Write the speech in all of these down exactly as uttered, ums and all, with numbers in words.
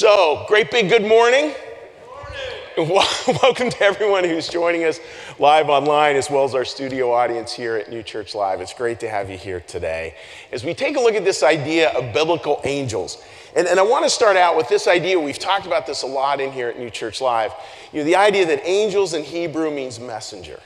So, great big good morning. Good morning. Welcome to everyone who's joining us live online, as well as our studio audience here at New Church Live. It's great to have you here today as we take a look at this idea of biblical angels. And, and I want to start out with this idea. We've talked about this a lot in here at New Church Live. You know, the idea that angels in Hebrew means messenger,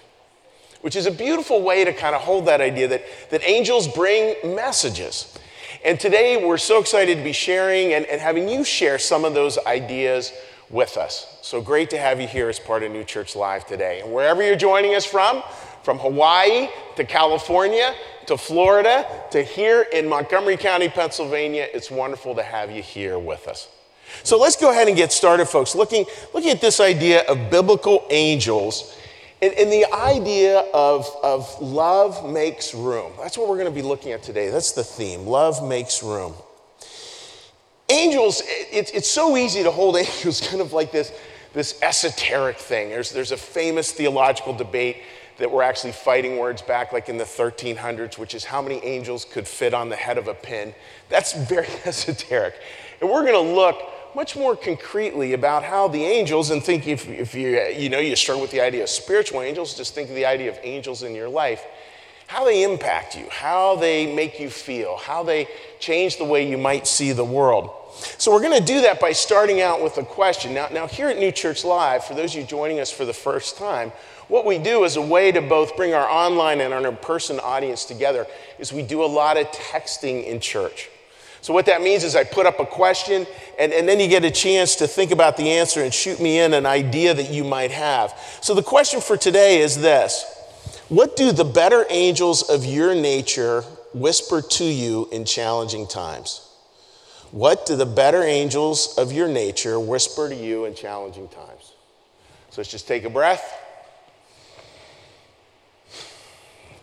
which is a beautiful way to kind of hold that idea that, that angels bring messages. And today, we're so excited to be sharing and, and having you share some of those ideas with us. So great to have you here as part of New Church Live today. And wherever you're joining us from, from Hawaii to California to Florida to here in Montgomery County, Pennsylvania, it's wonderful to have you here with us. So let's go ahead and get started, folks, looking, looking at this idea of biblical angels and, and the idea of, of love makes room. That's what we're going to be looking at today. That's the theme, love makes room. Angels, it, it's so easy to hold angels kind of like this, this esoteric thing. There's, there's a famous theological debate that we're actually fighting words back like in the thirteen hundreds, which is how many angels could fit on the head of a pin. That's very esoteric. And we're going to look much more concretely about how the angels, and think if, if you you know you struggle with the idea of spiritual angels, just think of the idea of angels in your life, how they impact you, how they make you feel, how they change the way you might see the world. So we're going to do that by starting out with a question. Now, now here at New Church Live, for those of you joining us for the first time, what we do as a way to both bring our online and our in-person audience together is we do a lot of texting in church. So what that means is I put up a question, and, and then you get a chance to think about the answer and shoot me in an idea that you might have. So the question for today is this: what do the better angels of your nature whisper to you in challenging times? What do the better angels of your nature whisper to you in challenging times? So let's just take a breath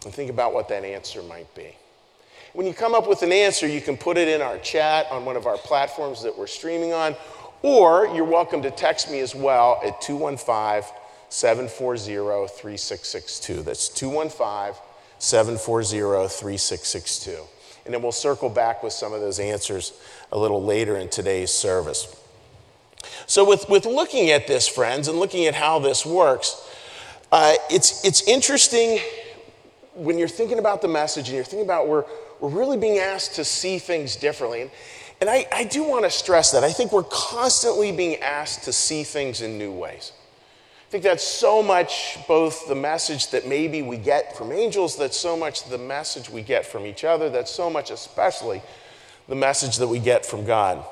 and think about what that answer might be. When you come up with an answer, you can put it in our chat on one of our platforms that we're streaming on, or you're welcome to text me as well at two one five, seven four zero, three six six two. That's two one five, seven four zero, three six six two. And then we'll circle back with some of those answers a little later in today's service. So with, with looking at this, friends, and looking at how this works, uh, it's it's interesting when you're thinking about the message and you're thinking about where we're really being asked to see things differently. And, and I, I do want to stress that. I think we're constantly being asked to see things in new ways. I think that's so much both the message that maybe we get from angels, that's so much the message we get from each other, that's so much especially the message that we get from God.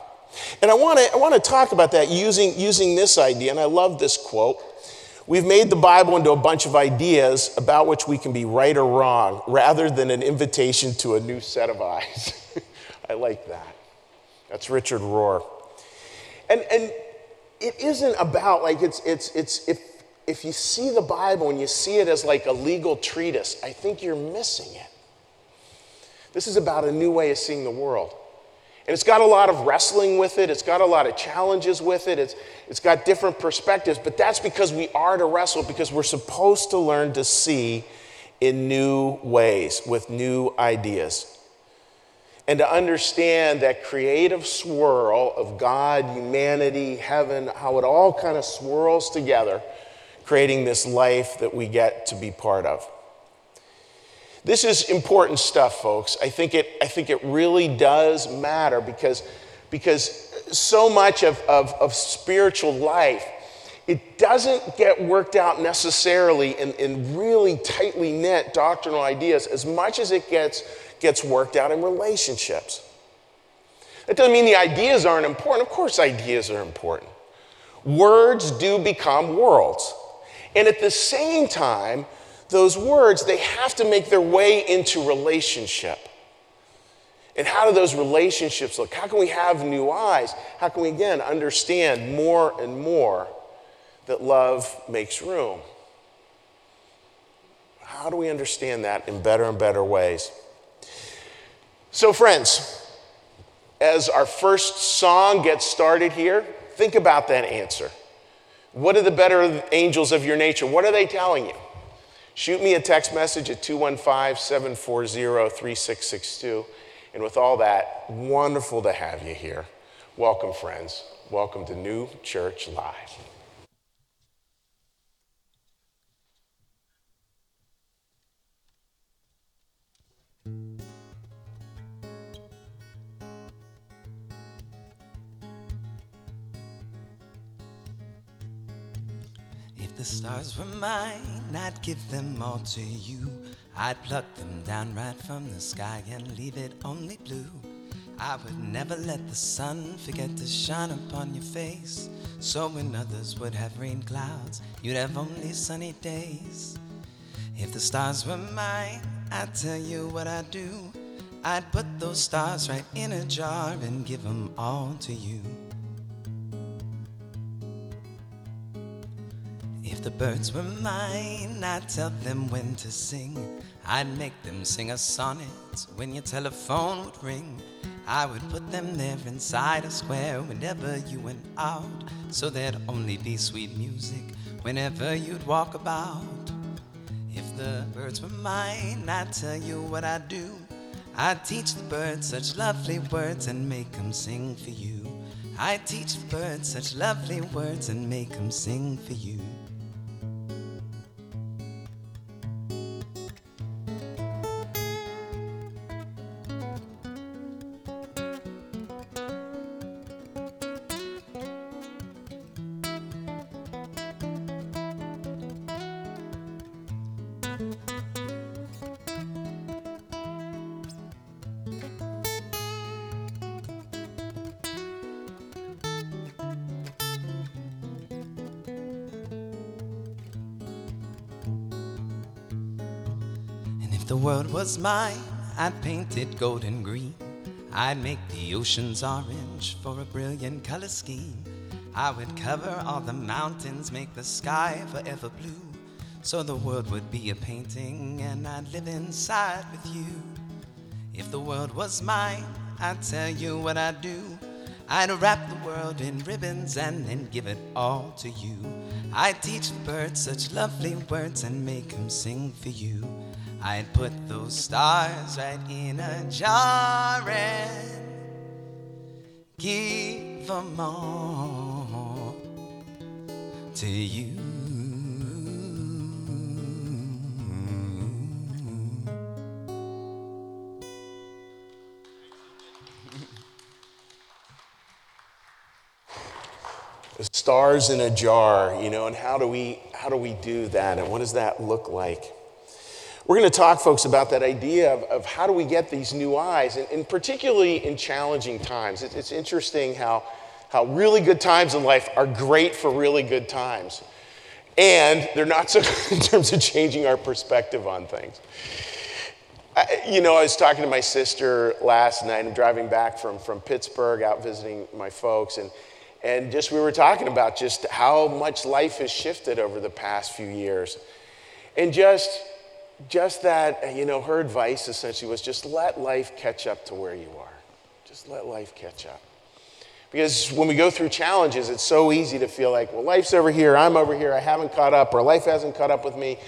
And I want to I want to talk about that using, using this idea, and I love this quote. We've made the Bible into a bunch of ideas about which we can be right or wrong, rather than an invitation to a new set of eyes. I like that. That's Richard Rohr. And and it isn't about like it's it's it's if if you see the Bible and you see it as like a legal treatise, I think you're missing it. This is about a new way of seeing the world. And it's got a lot of wrestling with it. It's got a lot of challenges with it. It's, it's got different perspectives. But that's because we are to wrestle, because we're supposed to learn to see in new ways, with new ideas. And to understand that creative swirl of God, humanity, heaven, how it all kind of swirls together, creating this life that we get to be part of. This is important stuff, folks. I think it I think it really does matter because, because so much of, of, of spiritual life, it doesn't get worked out necessarily in, in really tightly knit doctrinal ideas as much as it gets, gets worked out in relationships. That doesn't mean the ideas aren't important. Of course ideas are important. Words do become worlds. And at the same time, those words, they have to make their way into relationship. And how do those relationships look? How can we have new eyes? How can we, again, understand more and more that love makes room? How do we understand that in better and better ways? So, friends, as our first song gets started here, think about that answer. What are the better angels of your nature? What are they telling you? Shoot me a text message at two one five, seven four zero, three six six two. And with all that, wonderful to have you here. Welcome, friends. Welcome to New Church Live. If the stars were mine, I'd give them all to you. I'd pluck them down right from the sky and leave it only blue. I would never let the sun forget to shine upon your face. So when others would have rain clouds, you'd have only sunny days. If the stars were mine, I'd tell you what I'd do. I'd put those stars right in a jar and give them all to you. If the birds were mine, I'd tell them when to sing. I'd make them sing a sonnet when your telephone would ring. I would put them there inside a square whenever you went out, so there'd only be sweet music whenever you'd walk about. If the birds were mine, I'd tell you what I'd do. I'd teach the birds such lovely words and make them sing for you. I'd teach the birds such lovely words and make them sing for you. The world was mine, I'd paint it gold and green. I'd make the oceans orange for a brilliant color scheme. I would cover all the mountains, make the sky forever blue. So the world would be a painting and I'd live inside with you. If the world was mine, I'd tell you what I'd do. I'd wrap the world in ribbons and then give it all to you. I'd teach the birds such lovely words and make them sing for you. I'd put those stars right in a jar and give them all to you. The stars in a jar, you know, and how do we how do we do that, and what does that look like? We're going to talk, folks, about that idea of, of how do we get these new eyes, and, and particularly in challenging times. It, it's interesting how, how really good times in life are great for really good times. And they're not so good in terms of changing our perspective on things. I, you know, I was talking to my sister last night. I'm driving back from, from Pittsburgh, out visiting my folks, and and just we were talking about just how much life has shifted over the past few years. And just... Just that, you know, her advice essentially was just let life catch up to where you are. Just let life catch up. Because when we go through challenges, it's so easy to feel like, well, life's over here, I'm over here, I haven't caught up, or life hasn't caught up with me.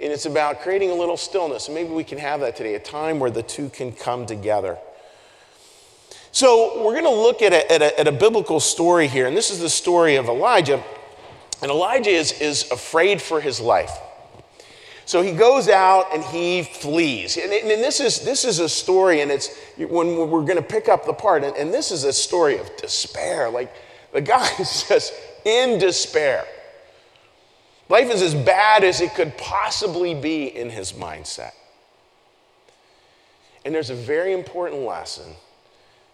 And it's about creating a little stillness. And maybe we can have that today, a time where the two can come together. So we're going to look at a, at a, at a biblical story here. And this is the story of Elijah. And Elijah is, is afraid for his life. So he goes out and he flees. And, and this is this is a story, and it's when we're going to pick up the part, and, and this is a story of despair. Like, the guy is just in despair. Life is as bad as it could possibly be in his mindset. And there's a very important lesson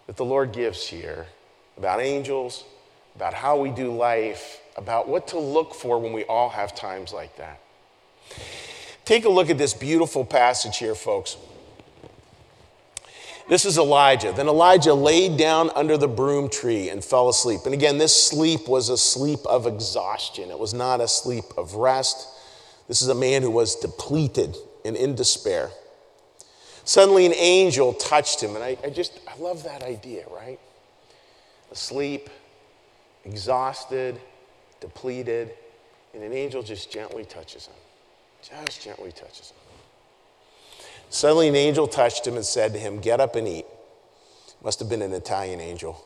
that the Lord gives here about angels, about how we do life, about what to look for when we all have times like that. Take a look at this beautiful passage here, folks. This is Elijah. Then Elijah laid down under the broom tree and fell asleep. And again, this sleep was a sleep of exhaustion. It was not a sleep of rest. This is a man who was depleted and in despair. Suddenly an angel touched him. And I, I just, I love that idea, right? Asleep, exhausted, depleted, and an angel just gently touches him. Just gently touches him. Suddenly an angel touched him and said to him, "Get up and eat." Must have been an Italian angel.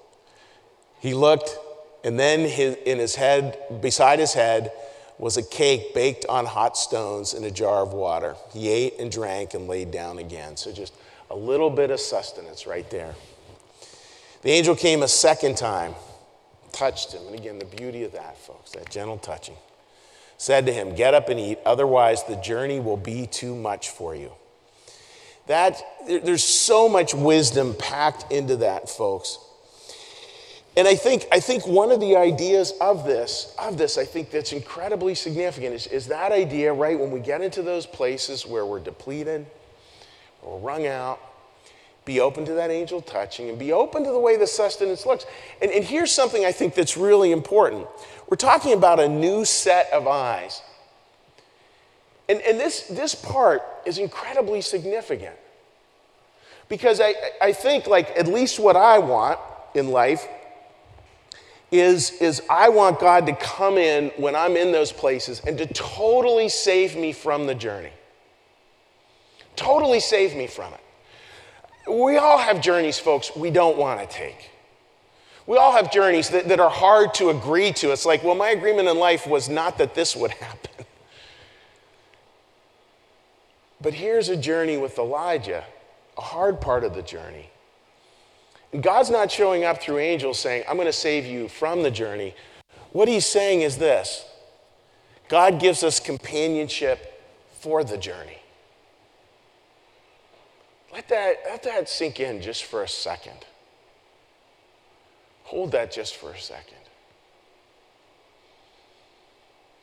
He looked And then his, in his head, beside his head, was a cake baked on hot stones in a jar of water. He ate and drank and laid down again. So just a little bit of sustenance right there. The angel came a second time, touched him. And again, the beauty of that, folks, that gentle touching. Said to him, get up and eat, otherwise the journey will be too much for you. That, there's so much wisdom packed into that, folks. And I think I think one of the ideas of this, of this, I think that's incredibly significant is, is that idea, right, when we get into those places where we're depleted, or wrung out, be open to that angel touching and be open to the way the sustenance looks. And, and here's something I think that's really important. We're talking about a new set of eyes. And, and this, this part is incredibly significant. Because I, I think, like, at least what I want in life is, is I want God to come in when I'm in those places and to totally save me from the journey. Totally save me from it. We all have journeys, folks, we don't want to take. We all have journeys that, that are hard to agree to. It's like, well, my agreement in life was not that this would happen. But here's a journey with Elijah, a hard part of the journey. And God's not showing up through angels saying, I'm going to save you from the journey. What he's saying is this. God gives us companionship for the journey. Let that, let that sink in just for a second. Hold that just for a second.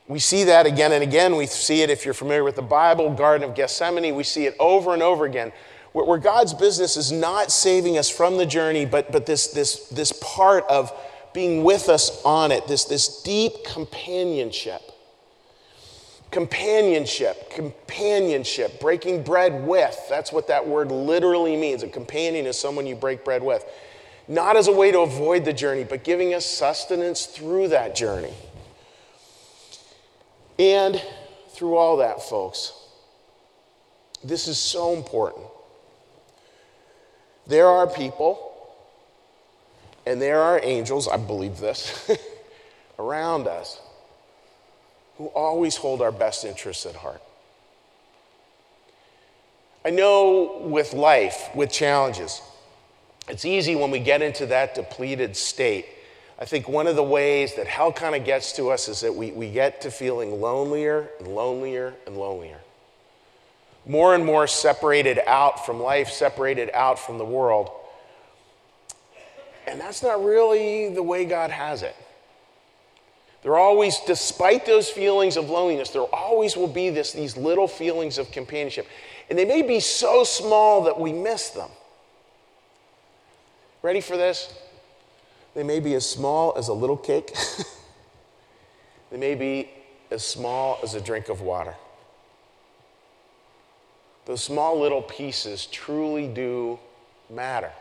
We see that again and again. We see it, if you're familiar with the Bible, Garden of Gethsemane. We see it over and over again. Where, where God's business is not saving us from the journey, but, but this, this, this part of being with us on it, this, this deep companionship. Companionship, companionship, breaking bread with. That's what that word literally means. A companion is someone you break bread with. Not as a way to avoid the journey, but giving us sustenance through that journey. And through all that, folks, this is so important. There are people, and there are angels, I believe this, around us, who always hold our best interests at heart. I know with life, with challenges, it's easy when we get into that depleted state. I think one of the ways that hell kind of gets to us is that we, we get to feeling lonelier and lonelier and lonelier. More and more separated out from life, separated out from the world. And that's not really the way God has it. There always, despite those feelings of loneliness, there always will be this, these little feelings of companionship. And they may be so small that we miss them. Ready for this? They may be as small as a little cake. They may be as small as a drink of water. Those small little pieces truly do matter.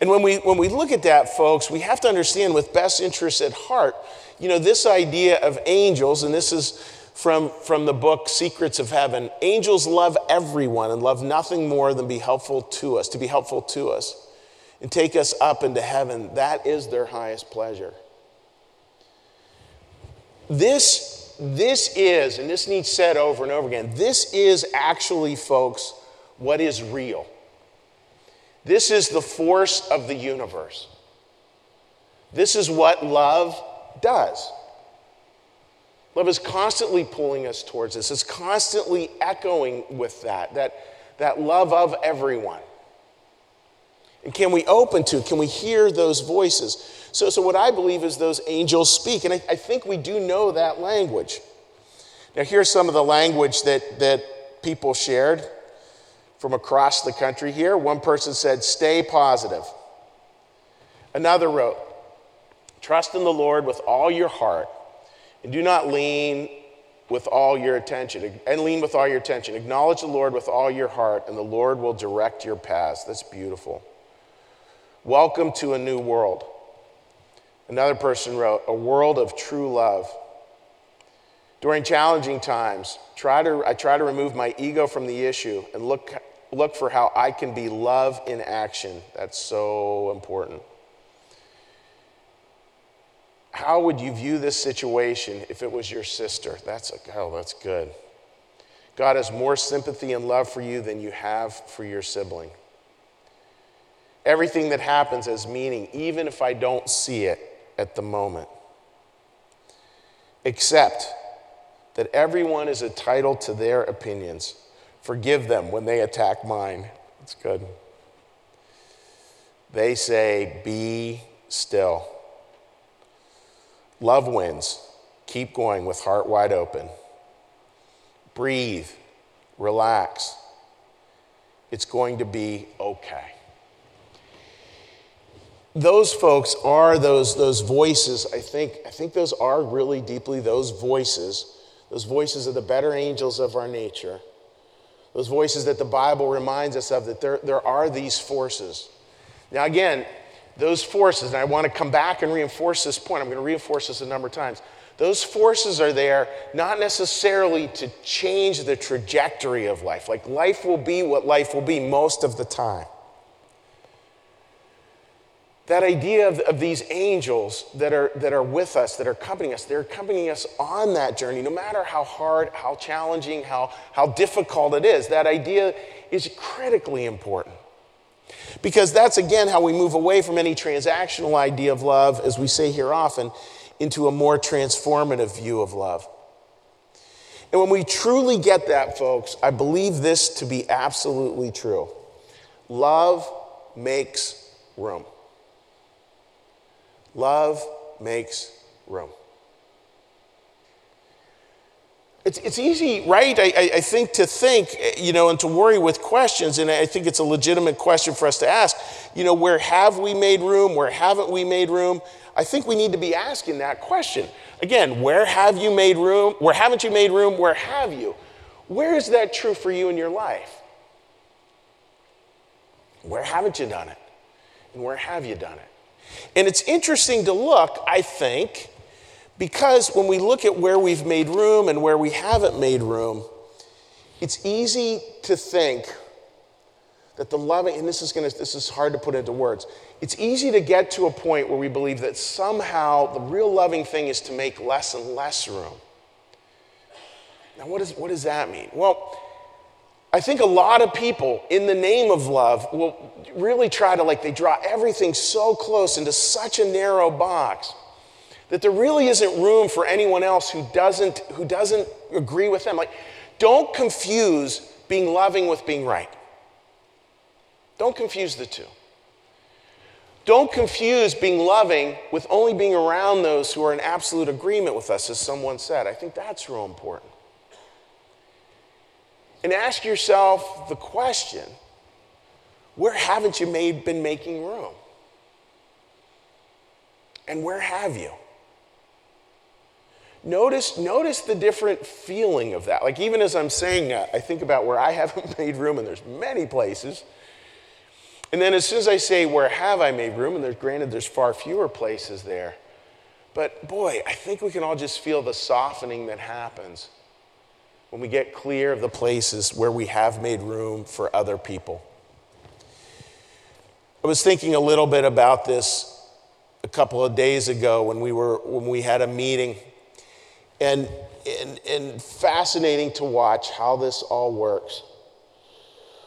And when we when we look at that, folks, we have to understand with best interests at heart, you know, this idea of angels, and this is from, from the book Secrets of Heaven, angels love everyone and love nothing more than be helpful to us, to be helpful to us and take us up into heaven. That is their highest pleasure. This, this is, and this needs said over and over again, this is actually, folks, what is real. This is the force of the universe. This is what love does. Love is constantly pulling us towards this. It's constantly echoing with that, that, that love of everyone. And can we open to, can we hear those voices? So, so what I believe is those angels speak, and I, I think we do know that language. Now here's some of the language that, that people shared from across the country here. One person said, stay positive. Another wrote, trust in the Lord with all your heart and do not lean with all your attention, and lean with all your attention. Acknowledge the Lord with all your heart and the Lord will direct your paths. That's beautiful. Welcome to a new world. Another person wrote, a world of true love. During challenging times, try to, I try to remove my ego from the issue and look, look for how I can be love in action. That's so important. how would you view this situation if it was your sister? That's a, oh, that's good. God has more sympathy and love for you than you have for your sibling. Everything that happens has meaning, even if I don't see it at the moment. Except that everyone is entitled to their opinions. Forgive them when they attack mine. That's good. They say, be still. Love wins. Keep going with heart wide open. Breathe. Relax. It's going to be okay. Those folks are those, those voices, I think, I think those are really deeply those voices. Those voices are the better angels of our nature. Those voices that the Bible reminds us of, that there, there are these forces. Now again, those forces, and I want to come back and reinforce this point. I'm going to reinforce this a number of times. Those forces are there not necessarily to change the trajectory of life. Like life will be what life will be most of the time. That idea of, of these angels that are, that are with us, that are accompanying us, they're accompanying us on that journey, no matter how hard, how challenging, how, how difficult it is. That idea is critically important. Because that's, again, how we move away from any transactional idea of love, as we say here often, into a more transformative view of love. And when we truly get that, folks, I believe this to be absolutely true. Love makes room. Love makes room. It's it's easy, right? I, I think to think, you know, and to worry with questions, and I think it's a legitimate question for us to ask. You know, where have we made room? Where haven't we made room? I think we need to be asking that question. Again, where have you made room? Where haven't you made room? Where have you? Where is that true for you in your life? Where haven't you done it? And where have you done it? And it's interesting to look, I think, because when we look at where we've made room and where we haven't made room, it's easy to think that the loving, and this is gonna, this is hard to put into words, it's easy to get to a point where we believe that somehow the real loving thing is to make less and less room. Now, what, is, what does that mean? Well, I think a lot of people, in the name of love, will really try to, like, they draw everything so close into such a narrow box that there really isn't room for anyone else who doesn't, who doesn't agree with them. Like, don't confuse being loving with being right. Don't confuse the two. Don't confuse being loving with only being around those who are in absolute agreement with us, as someone said. I think that's real important. And ask yourself the question, where haven't you made, been making room? And where have you? Notice, notice the different feeling of that. Like even as I'm saying that, I think about where I haven't made room, and there's many places. And then as soon as I say, where have I made room? And there's, granted, there's far fewer places there. But boy, I think we can all just feel the softening that happens when we get clear of the places where we have made room for other people. I was thinking a little bit about this a couple of days ago when we were when we had a meeting, and and, and fascinating to watch how this all works.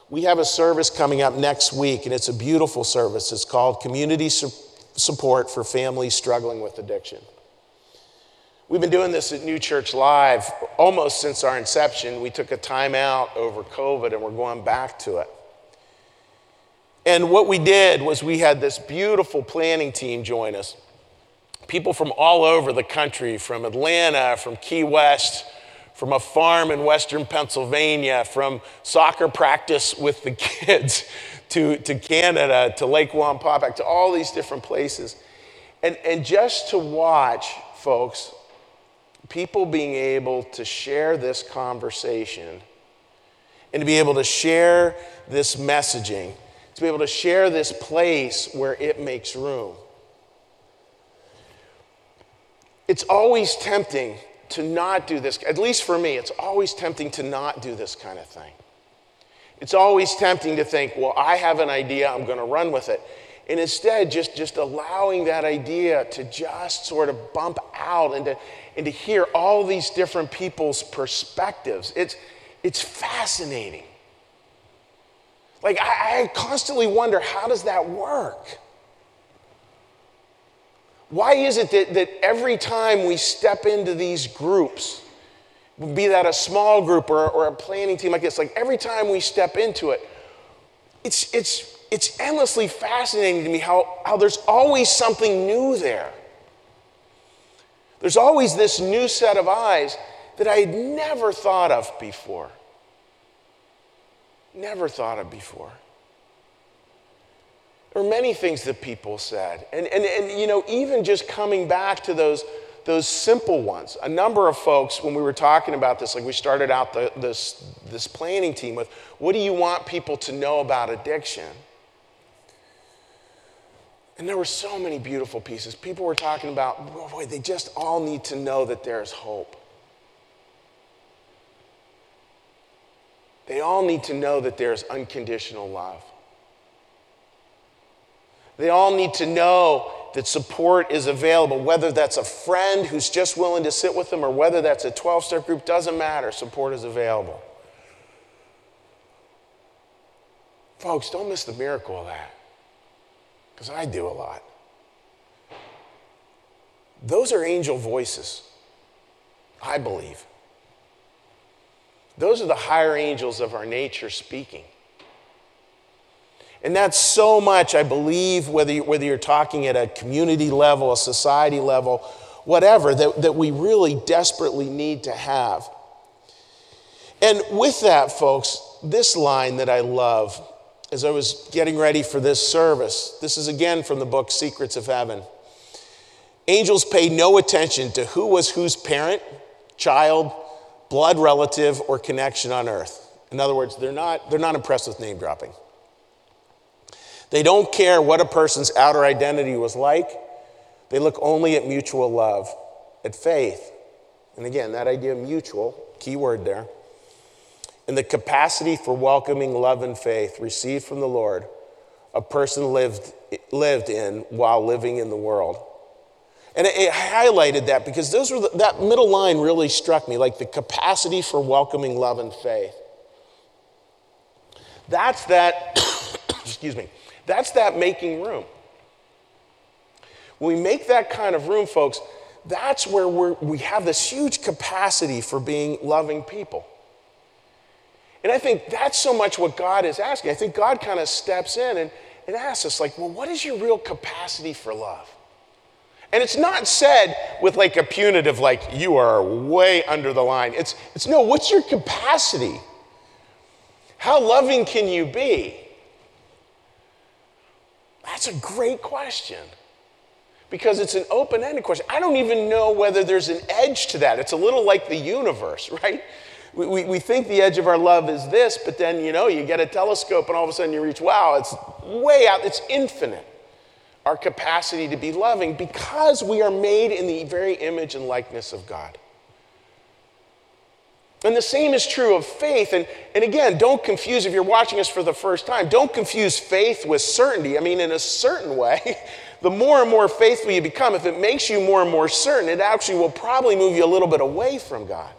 We have a service coming up next week, and it's a beautiful service. It's called Community Su- Support for Families Struggling with Addiction. We've been doing this at New Church Live almost since our inception. We took a time out over COVID, and we're going back to it. And what we did was we had this beautiful planning team join us. People from all over the country, from Atlanta, from Key West, from a farm in western Pennsylvania, from soccer practice with the kids to, to Canada, to Lake Wampapak, to all these different places. And, and just to watch, folks, people being able to share this conversation and to be able to share this messaging, to be able to share this place where it makes room. It's always tempting to not do this, at least for me, it's always tempting to not do this kind of thing. It's always tempting to think, well, I have an idea, I'm going to run with it. And instead, just, just allowing that idea to just sort of bump out and to, and to hear all these different people's perspectives. It's, it's fascinating. Like, I, I constantly wonder, how does that work? Why is it that, that every time we step into these groups, be that a small group or, or a planning team like this, like every time we step into it, it's it's... It's endlessly fascinating to me how, how there's always something new there. There's always this new set of eyes that I had never thought of before. Never thought of before. There were many things that people said. And, and, and you know, even just coming back to those, those simple ones. A number of folks, when we were talking about this, like we started out the, this, this planning team with, what do you want people to know about addiction? And there were so many beautiful pieces. People were talking about, boy, boy, they just all need to know that there's hope. They all need to know that there's unconditional love. They all need to know that support is available, whether that's a friend who's just willing to sit with them or whether that's a twelve-step group, doesn't matter. Support is available. Folks, don't miss the miracle of that, because I do a lot. Those are angel voices, I believe. Those are the higher angels of our nature speaking. And that's so much, I believe, whether, you, whether you're talking at a community level, a society level, whatever, that, that we really desperately need to have. And with that, folks, this line that I love, as I was getting ready for this service, this is again from the book Secrets of Heaven. Angels pay no attention to who was whose parent, child, blood relative, or connection on earth. In other words, they're not, they're not impressed with name dropping. They don't care what a person's outer identity was like. They look only at mutual love, at faith. And again, that idea of mutual, key word there, and the capacity for welcoming love and faith received from the Lord, a person lived, lived in while living in the world. And it, it highlighted that because those were the, that middle line really struck me, like the capacity for welcoming love and faith. That's that, excuse me, That's that making room. When we make that kind of room, folks, that's where we're, we have this huge capacity for being loving people. And I think that's so much what God is asking. I think God kind of steps in and, and asks us, like, well, what is your real capacity for love? And it's not said with like a punitive, like, you are way under the line. It's, it's no, what's your capacity? How loving can you be? That's a great question because it's an open-ended question. I don't even know whether there's an edge to that. It's a little like the universe, right? We, we, we think the edge of our love is this, but then, you know, you get a telescope and all of a sudden you reach, wow, it's way out, it's infinite. Our capacity to be loving because we are made in the very image and likeness of God. And the same is true of faith. And, and again, don't confuse, if you're watching us for the first time, don't confuse faith with certainty. I mean, in a certain way, the more and more faithful you become, if it makes you more and more certain, it actually will probably move you a little bit away from God.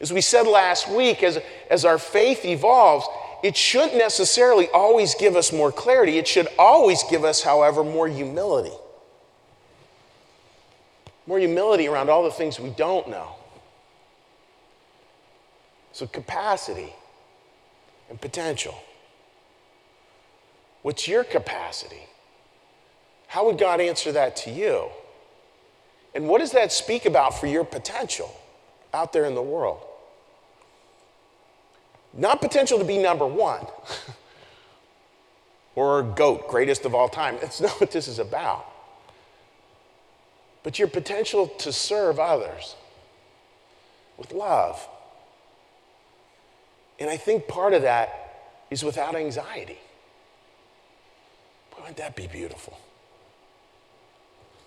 As we said last week, as, as our faith evolves, it shouldn't necessarily always give us more clarity. It should always give us, however, more humility. More humility around all the things we don't know. So capacity and potential. What's your capacity? How would God answer that to you? And what does that speak about for your potential out there in the world? Not potential to be number one or GOAT, greatest of all time. That's not what this is about. But your potential to serve others with love. And I think part of that is without anxiety. Boy, wouldn't that be beautiful?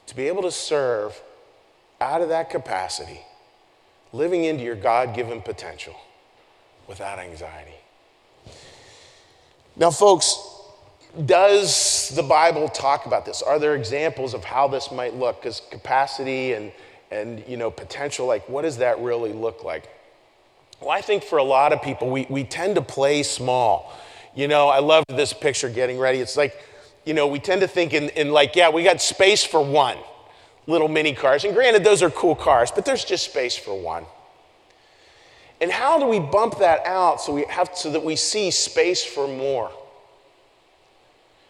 To be able to serve out of that capacity, living into your God-given potential without anxiety. Now, folks, does the Bible talk about this? Are there examples of how this might look? Because capacity and, and you know, potential, like what does that really look like? Well, I think for a lot of people, we, we tend to play small. You know, I love this picture getting ready. It's like, you know, we tend to think in, in like, yeah, we got space for one. Little mini cars. And granted, those are cool cars, but there's just space for one. And how do we bump that out so we have so that we see space for more?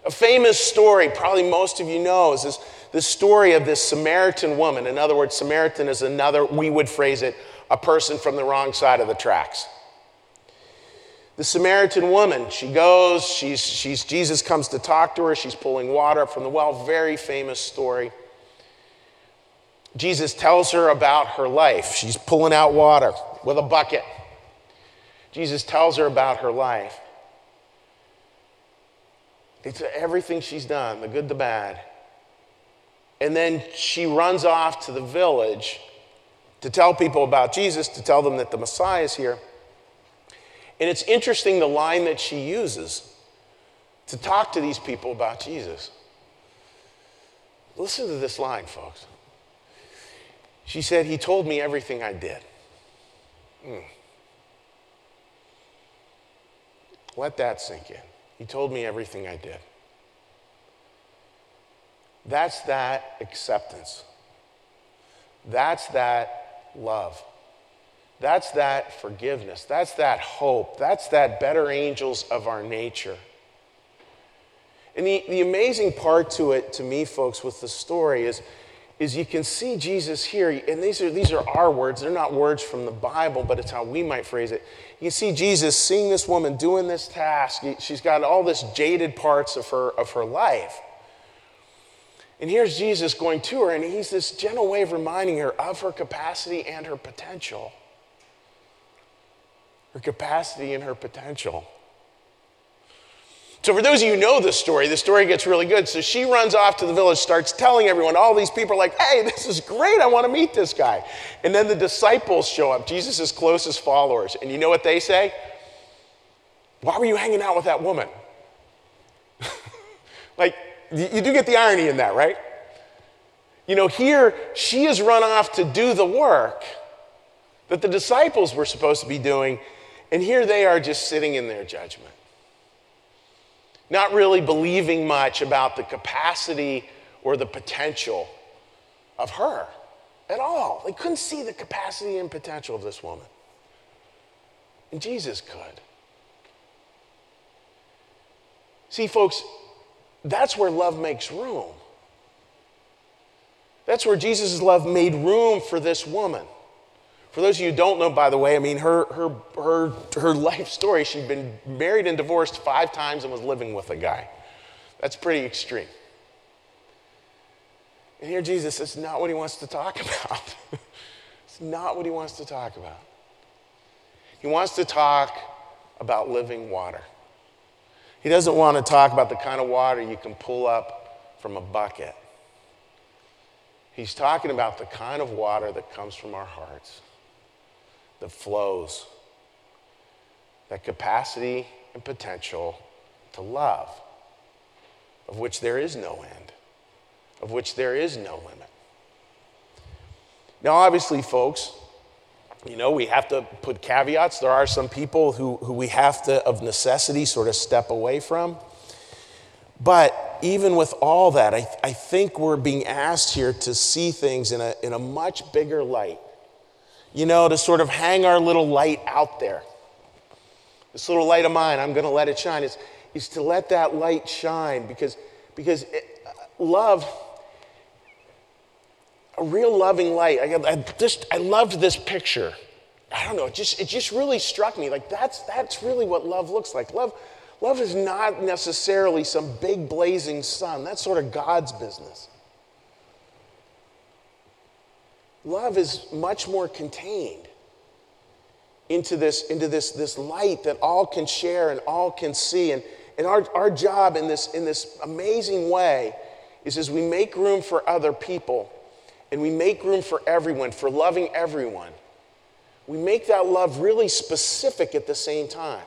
A famous story, probably most of you know, is this, this story of this Samaritan woman. In other words, Samaritan is another, we would phrase it, a person from the wrong side of the tracks. The Samaritan woman, she goes, she's, she's Jesus comes to talk to her, she's pulling water up from the well, very famous story. Jesus tells her about her life. She's pulling out water with a bucket. Jesus tells her about her life. It's everything she's done, the good, the bad. And then she runs off to the village to tell people about Jesus, to tell them that the Messiah is here. And it's interesting the line that she uses to talk to these people about Jesus. Listen to this line, folks. She said, "He told me everything I did." Mm. Let that sink in. He told me everything I did. That's that acceptance. That's that love. That's that forgiveness. That's that hope. That's that better angels of our nature. And the, the amazing part to it, to me, folks, with the story is is you can see Jesus here, and these are these are our words. They're not words from the Bible, but it's how we might phrase it. You can see Jesus seeing this woman doing this task. She's got all this jaded parts of her of her life. And here's Jesus going to her, and he's this gentle way of reminding her of her capacity and her potential. Her capacity and her potential. So for those of you who know this story, the story gets really good. So she runs off to the village, starts telling everyone. All these people are like, "Hey, this is great. I want to meet this guy." And then the disciples show up, Jesus' closest followers. And you know what they say? "Why were you hanging out with that woman?" Like, you do get the irony in that, right? You know, here, she has run off to do the work that the disciples were supposed to be doing. And here they are just sitting in their judgment. Not really believing much about the capacity or the potential of her at all. They couldn't see the capacity and potential of this woman. And Jesus could. See, folks, that's where love makes room. That's where Jesus' love made room for this woman. For those of you who don't know, by the way, I mean, her her her her life story, she'd been married and divorced five times and was living with a guy. That's pretty extreme. And here Jesus, that's not what he wants to talk about. It's not what he wants to talk about. He wants to talk about living water. He doesn't want to talk about the kind of water you can pull up from a bucket. He's talking about the kind of water that comes from our hearts. That flows, that capacity and potential to love, of which there is no end, of which there is no limit. Now, obviously, folks, you know, we have to put caveats. There are some people who, who we have to, of necessity, sort of step away from. But even with all that, I, I think we're being asked here to see things in a in a much bigger light. You know, to sort of hang our little light out there. This little light of mine, I'm going to let it shine. It's, it's to let that light shine because, because it, love, a real loving light. I, I just, I loved this picture. I don't know. It just, it just really struck me. Like that's, that's really what love looks like. Love, love is not necessarily some big blazing sun. That's sort of God's business. Love is much more contained into this, into this, this light that all can share and all can see. And, and our, our job in this, in this amazing way is as we make room for other people and we make room for everyone, for loving everyone, we make that love really specific at the same time.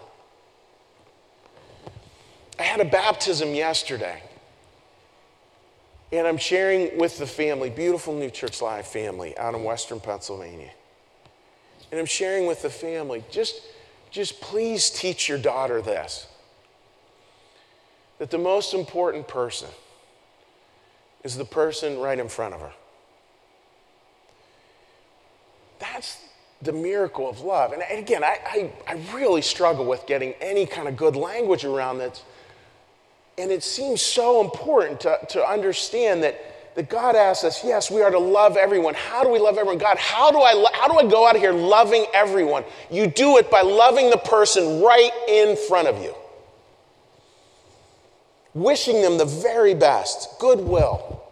I had a baptism yesterday. And I'm sharing with the family, beautiful New Church Live family out in Western Pennsylvania. And I'm sharing with the family, just, just please teach your daughter this, that the most important person is the person right in front of her. That's the miracle of love. And again, I, I, I really struggle with getting any kind of good language around that. And it seems so important to, to understand that, that God asks us, yes, we are to love everyone. How do we love everyone? God, how do I lo- how do I go out of here loving everyone? You do it by loving the person right in front of you. Wishing them the very best. Goodwill.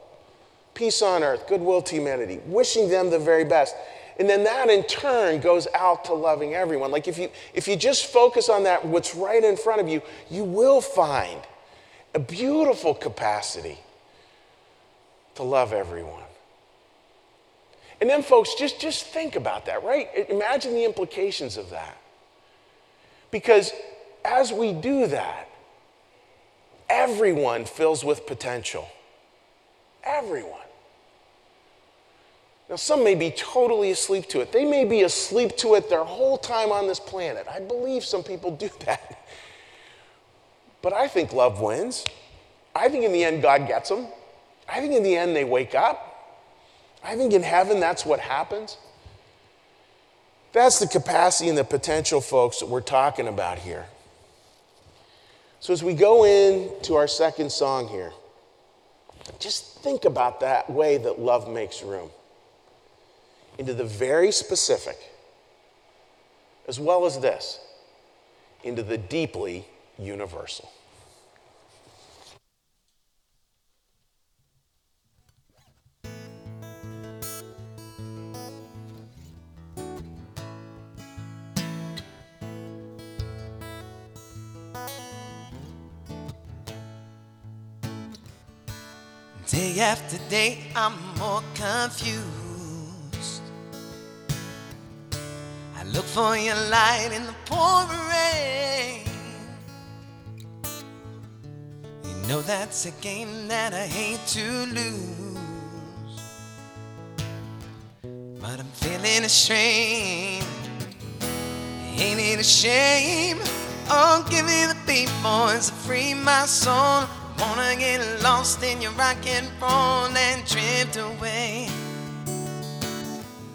Peace on earth. Goodwill to humanity. Wishing them the very best. And then that in turn goes out to loving everyone. Like if you if you just focus on that, what's right in front of you, you will find a beautiful capacity to love everyone. And then folks, just, just think about that, right? Imagine the implications of that. Because as we do that, everyone fills with potential. Everyone. Now, some may be totally asleep to it. They may be asleep to it their whole time on this planet. I believe some people do that. But I think love wins. I think in the end, God gets them. I think in the end, they wake up. I think in heaven, that's what happens. That's the capacity and the potential, folks, that we're talking about here. So as we go into our second song here, just think about that way that love makes room. Into the very specific, as well as this, into the deeply universal. Day after day, I'm more confused. Look for your light in the pouring rain. You know that's a game that I hate to lose, but I'm feeling ashamed. Ain't it a shame? Oh, give me the beat, boys, to free my soul. Wanna get lost in your rock and roll and drift away.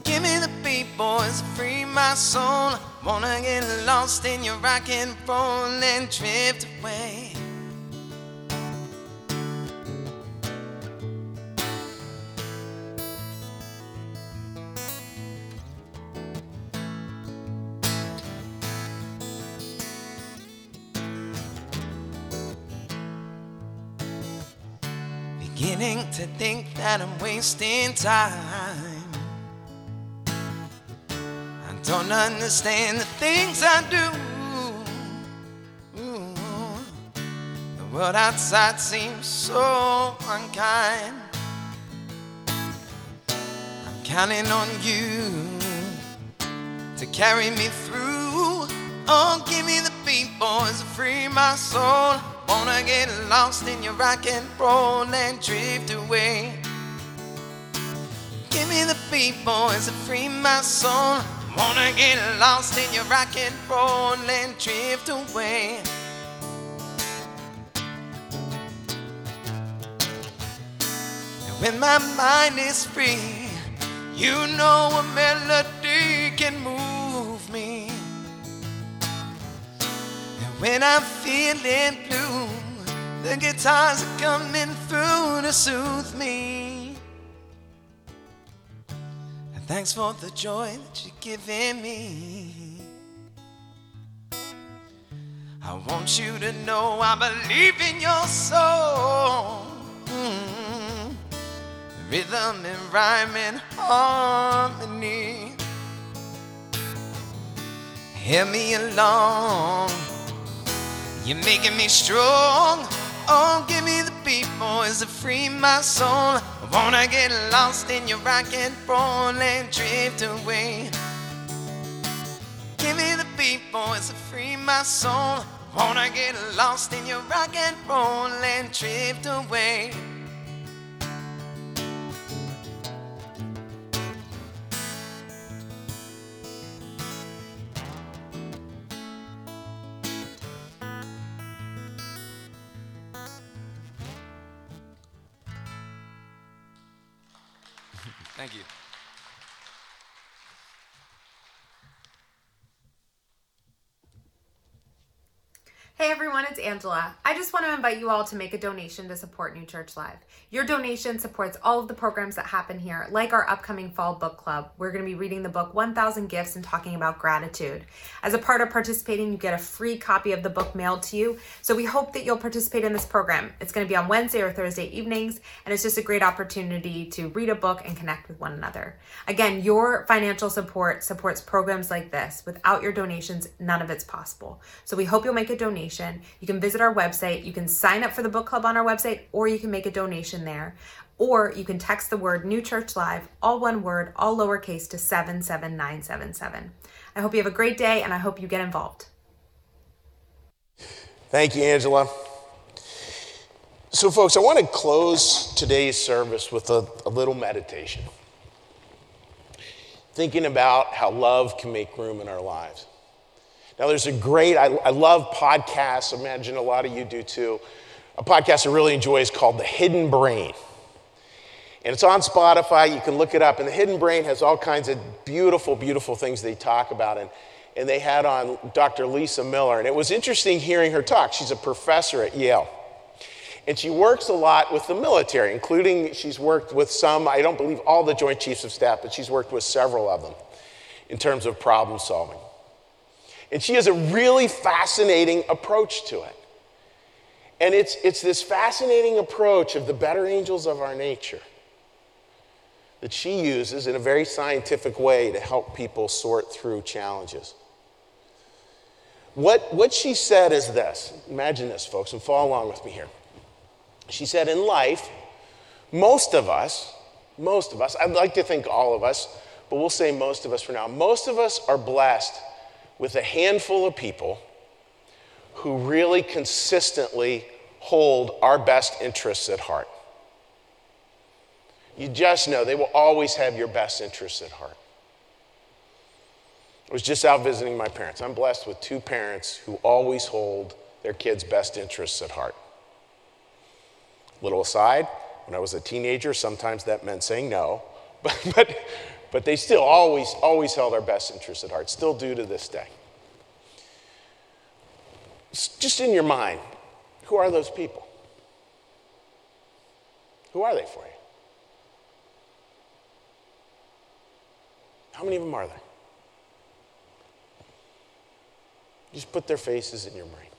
Give me the beat, boys, free my soul. Wanna get lost in your rock and roll and drift away. Beginning to think that I'm wasting time. Don't understand the things I do. Ooh. The world outside seems so unkind. I'm counting on you to carry me through. Oh, give me the beat, boys, to free my soul. Wanna get lost in your rock and roll and drift away. Give me the beat, boys, to free my soul. Wanna get lost in your rock and roll and drift away. And when my mind is free, you know a melody can move me. And when I'm feeling blue, the guitars are coming through to soothe me. Thanks for the joy that you're giving me. I want you to know I believe in your soul. Mm-hmm. Rhythm and rhyme and harmony. Hear me along. You're making me strong. Oh, give me the beat, boys, to free my soul. I wanna get lost in your rock and roll and drift away. Give me the beat, boys, to free my soul. I wanna get lost in your rock and roll and drift away. Thank you. Hey everyone, it's Angela. I just want to invite you all to make a donation to support New Church Live. Your donation supports all of the programs that happen here, like our upcoming fall book club. We're going to be reading the book one thousand Gifts and talking about gratitude. As a part of participating, you get a free copy of the book mailed to you. So we hope that you'll participate in this program. It's going to be on Wednesday or Thursday evenings, and it's just a great opportunity to read a book and connect with one another. Again, your financial support supports programs like this. Without your donations, none of it's possible. So we hope you'll make a donation. You can visit our website, you can sign up for the book club on our website, or you can make a donation there, or you can text the word New Church Live, all one word, all lowercase, to seven seven nine seven seven. I hope you have a great day, and I hope you get involved. Thank you, Angela. So folks, I want to close today's service with a, a little meditation, thinking about how love can make room in our lives. Now, there's a great, I, I love podcasts. I imagine a lot of you do too. A podcast I really enjoy is called The Hidden Brain. And it's on Spotify. You can look it up. And The Hidden Brain has all kinds of beautiful, beautiful things they talk about. And, and they had on Doctor Lisa Miller. And it was interesting hearing her talk. She's a professor at Yale. And she works a lot with the military, including she's worked with some, I don't believe all the Joint Chiefs of Staff, but she's worked with several of them in terms of problem solving. And she has a really fascinating approach to it. And it's, it's this fascinating approach of the better angels of our nature that she uses in a very scientific way to help people sort through challenges. What, what she said is this. Imagine this, folks, and follow along with me here. She said, in life, most of us, most of us, I'd like to think all of us, but we'll say most of us for now, most of us are blessed with a handful of people who really consistently hold our best interests at heart. You just know they will always have your best interests at heart. I was just out visiting my parents. I'm blessed with two parents who always hold their kids' best interests at heart. Little aside, when I was a teenager, sometimes that meant saying no, but... but But they still always, always held our best interests at heart, still do to this day. Just in your mind, who are those people? Who are they for you? How many of them are there? Just put their faces in your brain.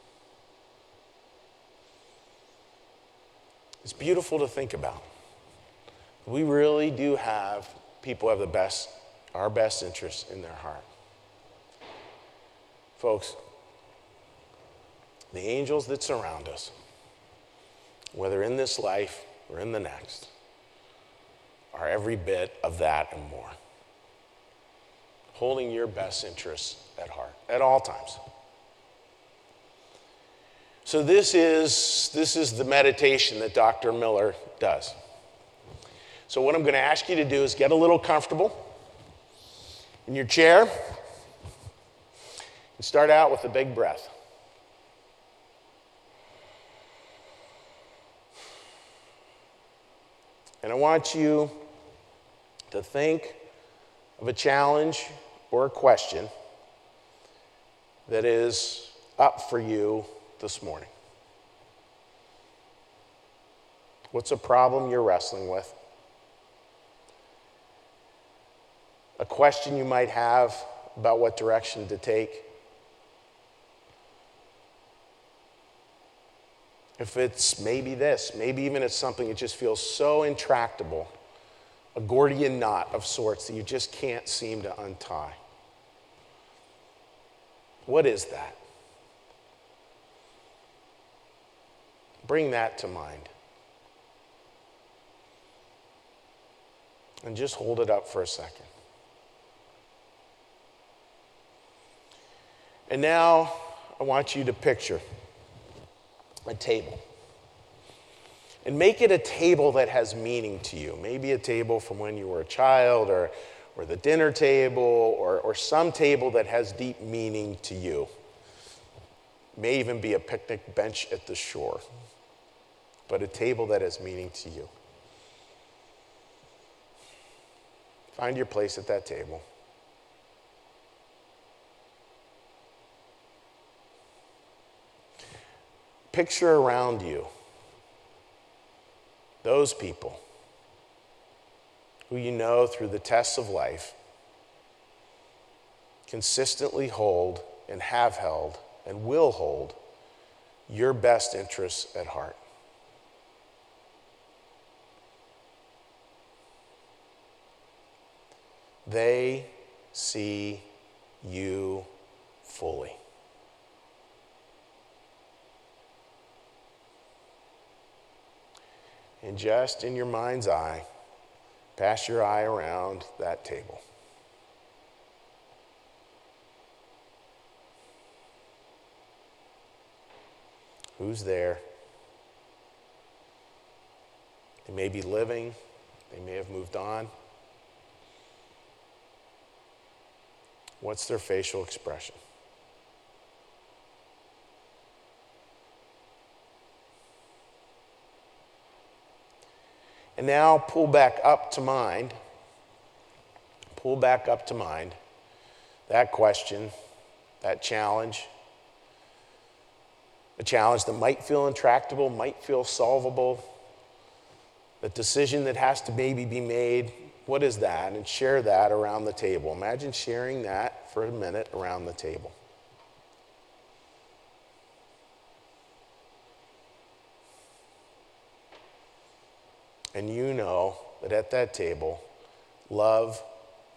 It's beautiful to think about. We really do have... people have the best, our best interests in their heart. Folks, the angels that surround us, whether in this life or in the next, are every bit of that and more. Holding your best interests at heart, at all times. So this is, this is the meditation that Doctor Miller does. So what I'm going to ask you to do is get a little comfortable in your chair and start out with a big breath. And I want you to think of a challenge or a question that is up for you this morning. What's a problem you're wrestling with? A question you might have about what direction to take. If it's maybe this, maybe even it's something that just feels so intractable, a Gordian knot of sorts that you just can't seem to untie. What is that? Bring that to mind. And just hold it up for a second. And now I I want you to picture a table. And make it a table that has meaning to you. Maybe a table from when you were a child, or, or the dinner table, or, or some table that has deep meaning to you. May even be a picnic bench at the shore, but a table that has meaning to you. Find your place at that table. Picture around you those people who you know through the tests of life consistently hold and have held and will hold your best interests at heart. They see you fully. And just in your mind's eye, pass your eye around that table. Who's there? They may be living. They may have moved on. What's their facial expression? And now pull back up to mind. Pull back up to mind that question, that challenge. A challenge that might feel intractable, might feel solvable, a decision that has to maybe be made. What is that? And share that around the table. Imagine sharing that for a minute around the table. And you know that at that table, love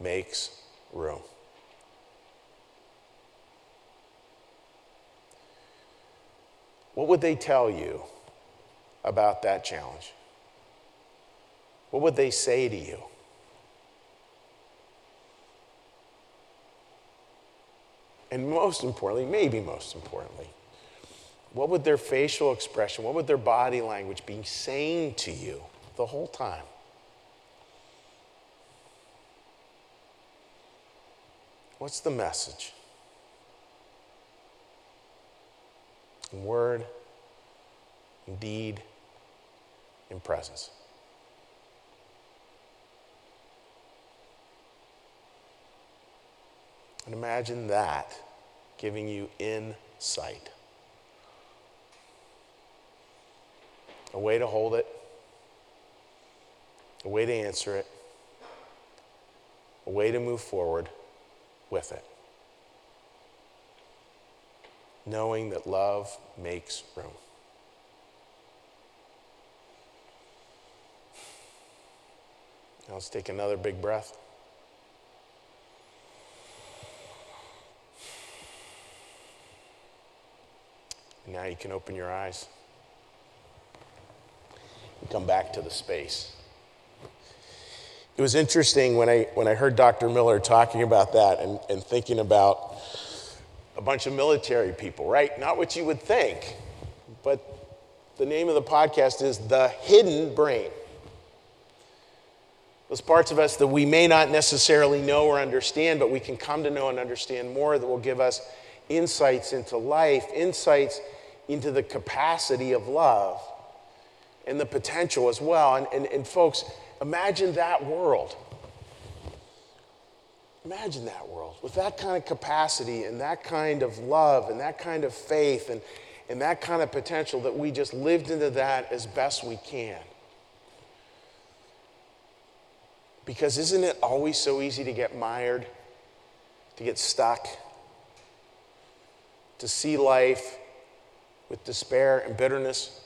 makes room. What would they tell you about that challenge? What would they say to you? And most importantly, maybe most importantly, what would their facial expression, what would their body language be saying to you the whole time? What's the message? In word, in deed, in presence. And imagine that giving you insight. A way to hold it, a way to answer it, a way to move forward with it. Knowing that love makes room. Now let's take another big breath. And now you can open your eyes and come back to the space. It was interesting when I when I heard Doctor Miller talking about that and, and thinking about a bunch of military people, right? Not what you would think, but the name of the podcast is The Hidden Brain. Those parts of us that we may not necessarily know or understand, but we can come to know and understand more that will give us insights into life, insights into the capacity of love and the potential as well. And, and, and folks, imagine that world. Imagine that world with that kind of capacity and that kind of love and that kind of faith and, and that kind of potential that we just lived into that as best we can. Because isn't it always so easy to get mired, to get stuck, to see life with despair and bitterness?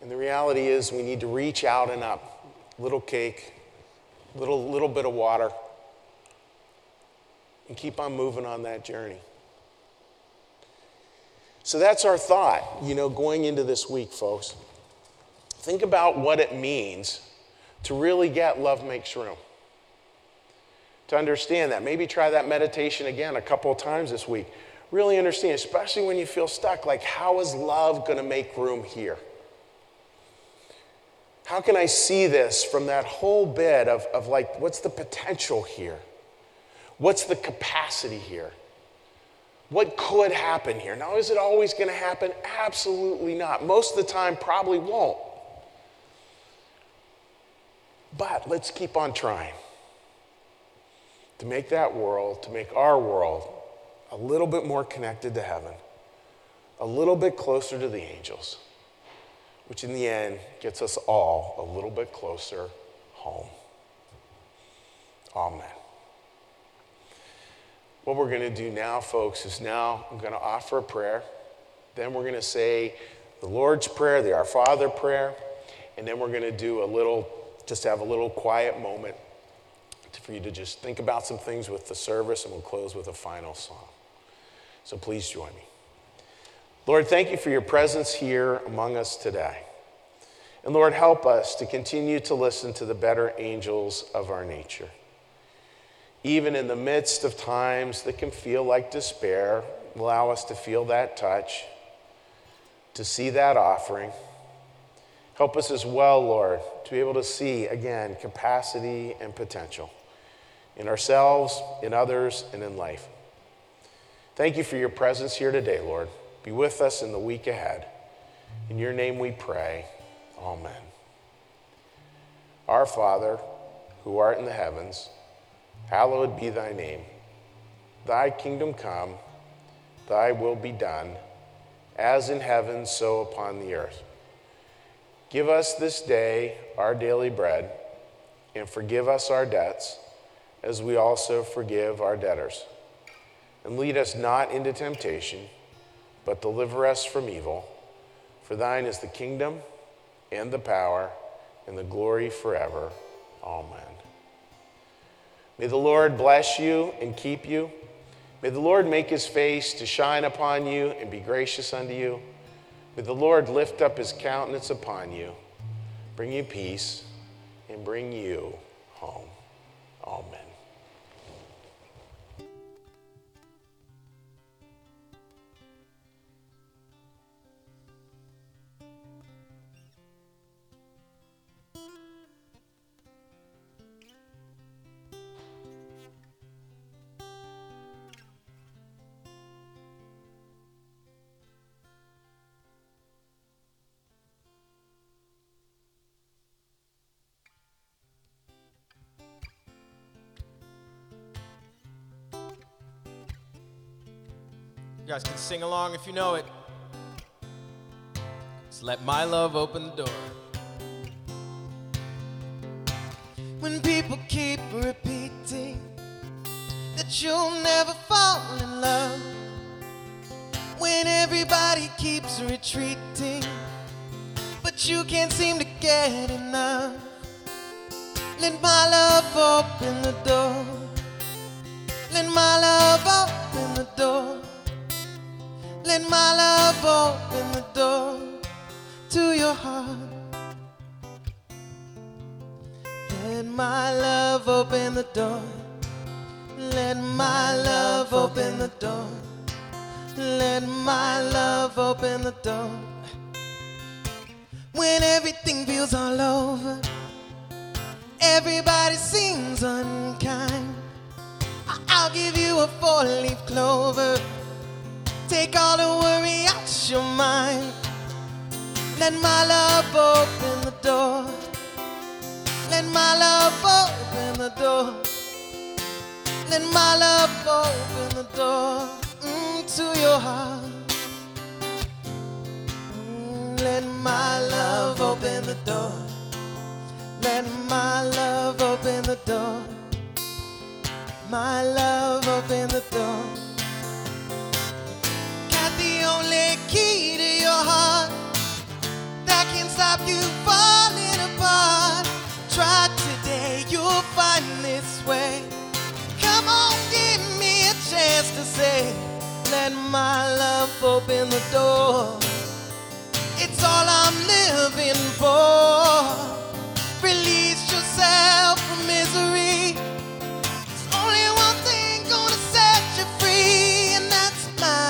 And the reality is we need to reach out and up. Little cake, Little little bit of water, and keep on moving on that journey. So that's our thought, you know, going into this week, folks. Think about what it means to really get love makes room. To understand that. Maybe try that meditation again a couple of times this week. really understand, especially when you feel stuck, like how is love going to make room here? How can I see this from that whole bit of, of like, what's the potential here? What's the capacity here? What could happen here? Now, is it always going to happen? Absolutely not. Most of the time, probably won't. But let's keep on trying to make that world, to make our world a little bit more connected to heaven, a little bit closer to the angels, which in the end gets us all a little bit closer home. Amen. What we're going to do now, folks, is now I'm going to offer a prayer. Then we're going to say the Lord's Prayer, the Our Father prayer, and then we're going to do a little, just have a little quiet moment for you to just think about some things with the service, and we'll close with a final song. So please join me. Lord, thank you for your presence here among us today. And Lord, help us to continue to listen to the better angels of our nature. Even in the midst of times that can feel like despair, allow us to feel that touch, to see that offering. Help us as well, Lord, to be able to see, again, capacity and potential in ourselves, in others, and in life. Thank you for your presence here today, Lord. Be with us in the week ahead. In your name we pray. Amen. Our Father, who art in the heavens, hallowed be thy name. Thy kingdom come, thy will be done, as in heaven, so upon the earth. Give us this day our daily bread, and forgive us our debts, as we also forgive our debtors. And lead us not into temptation, but deliver us from evil. For thine is the kingdom, and the power, and the glory forever. Amen. May the Lord bless you and keep you. May the Lord make his face to shine upon you and be gracious unto you. May the Lord lift up his countenance upon you, bring you peace, and bring you home. Amen. You guys can sing along if you know it. Just let my love open the door. When people keep repeating that you'll never fall in love, when everybody keeps retreating, but you can't seem to get enough, let my love open the door. Let my love open the door. Let my love open the door to your heart. Let my love open the door. Let my love open the door. Let my love open the door. When everything feels all over, everybody seems unkind, I'll give you a four-leaf clover. Take all the worry out your mind. Let my love open the door. Let my love open the door. Let my love open the door mm, to your heart. Mm, let my love open the door. Let my love open the door. My love open the door. Only key to your heart that can stop you falling apart. Try today, you'll find this way. Come on, give me a chance to say, let my love open the door. It's all I'm living for. Release yourself from misery. There's only one thing gonna set you free, and that's my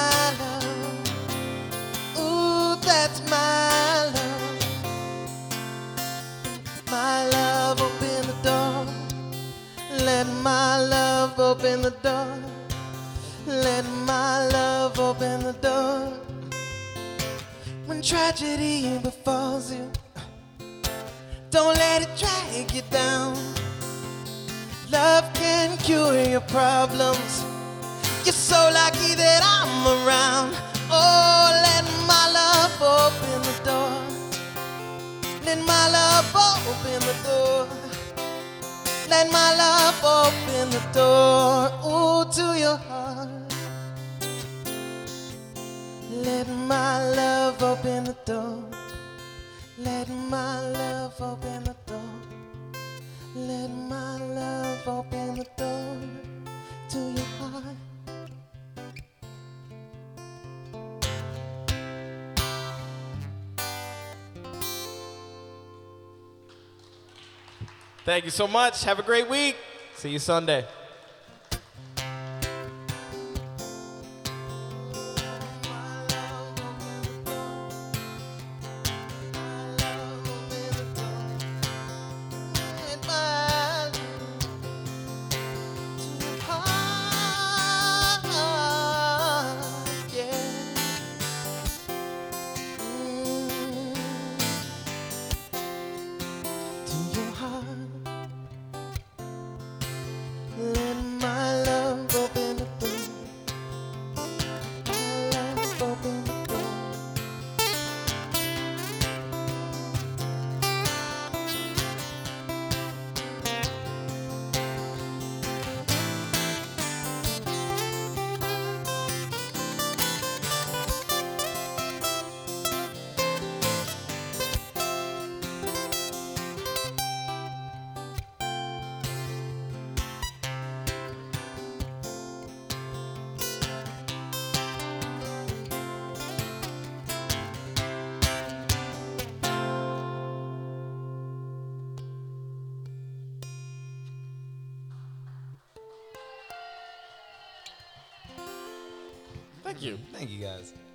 open the door. Let my love open the door. When tragedy befalls you, don't let it drag you down. Love can cure your problems. You're so lucky that I'm around. Oh, let my love open the door. Let my love open the door. Let my love open the door, oh, to your heart. Let my love open the door. Let my love open the door. Let my love open the door to your heart. Thank you so much. Have a great week. See you Sunday. Thank you. Thank you, guys.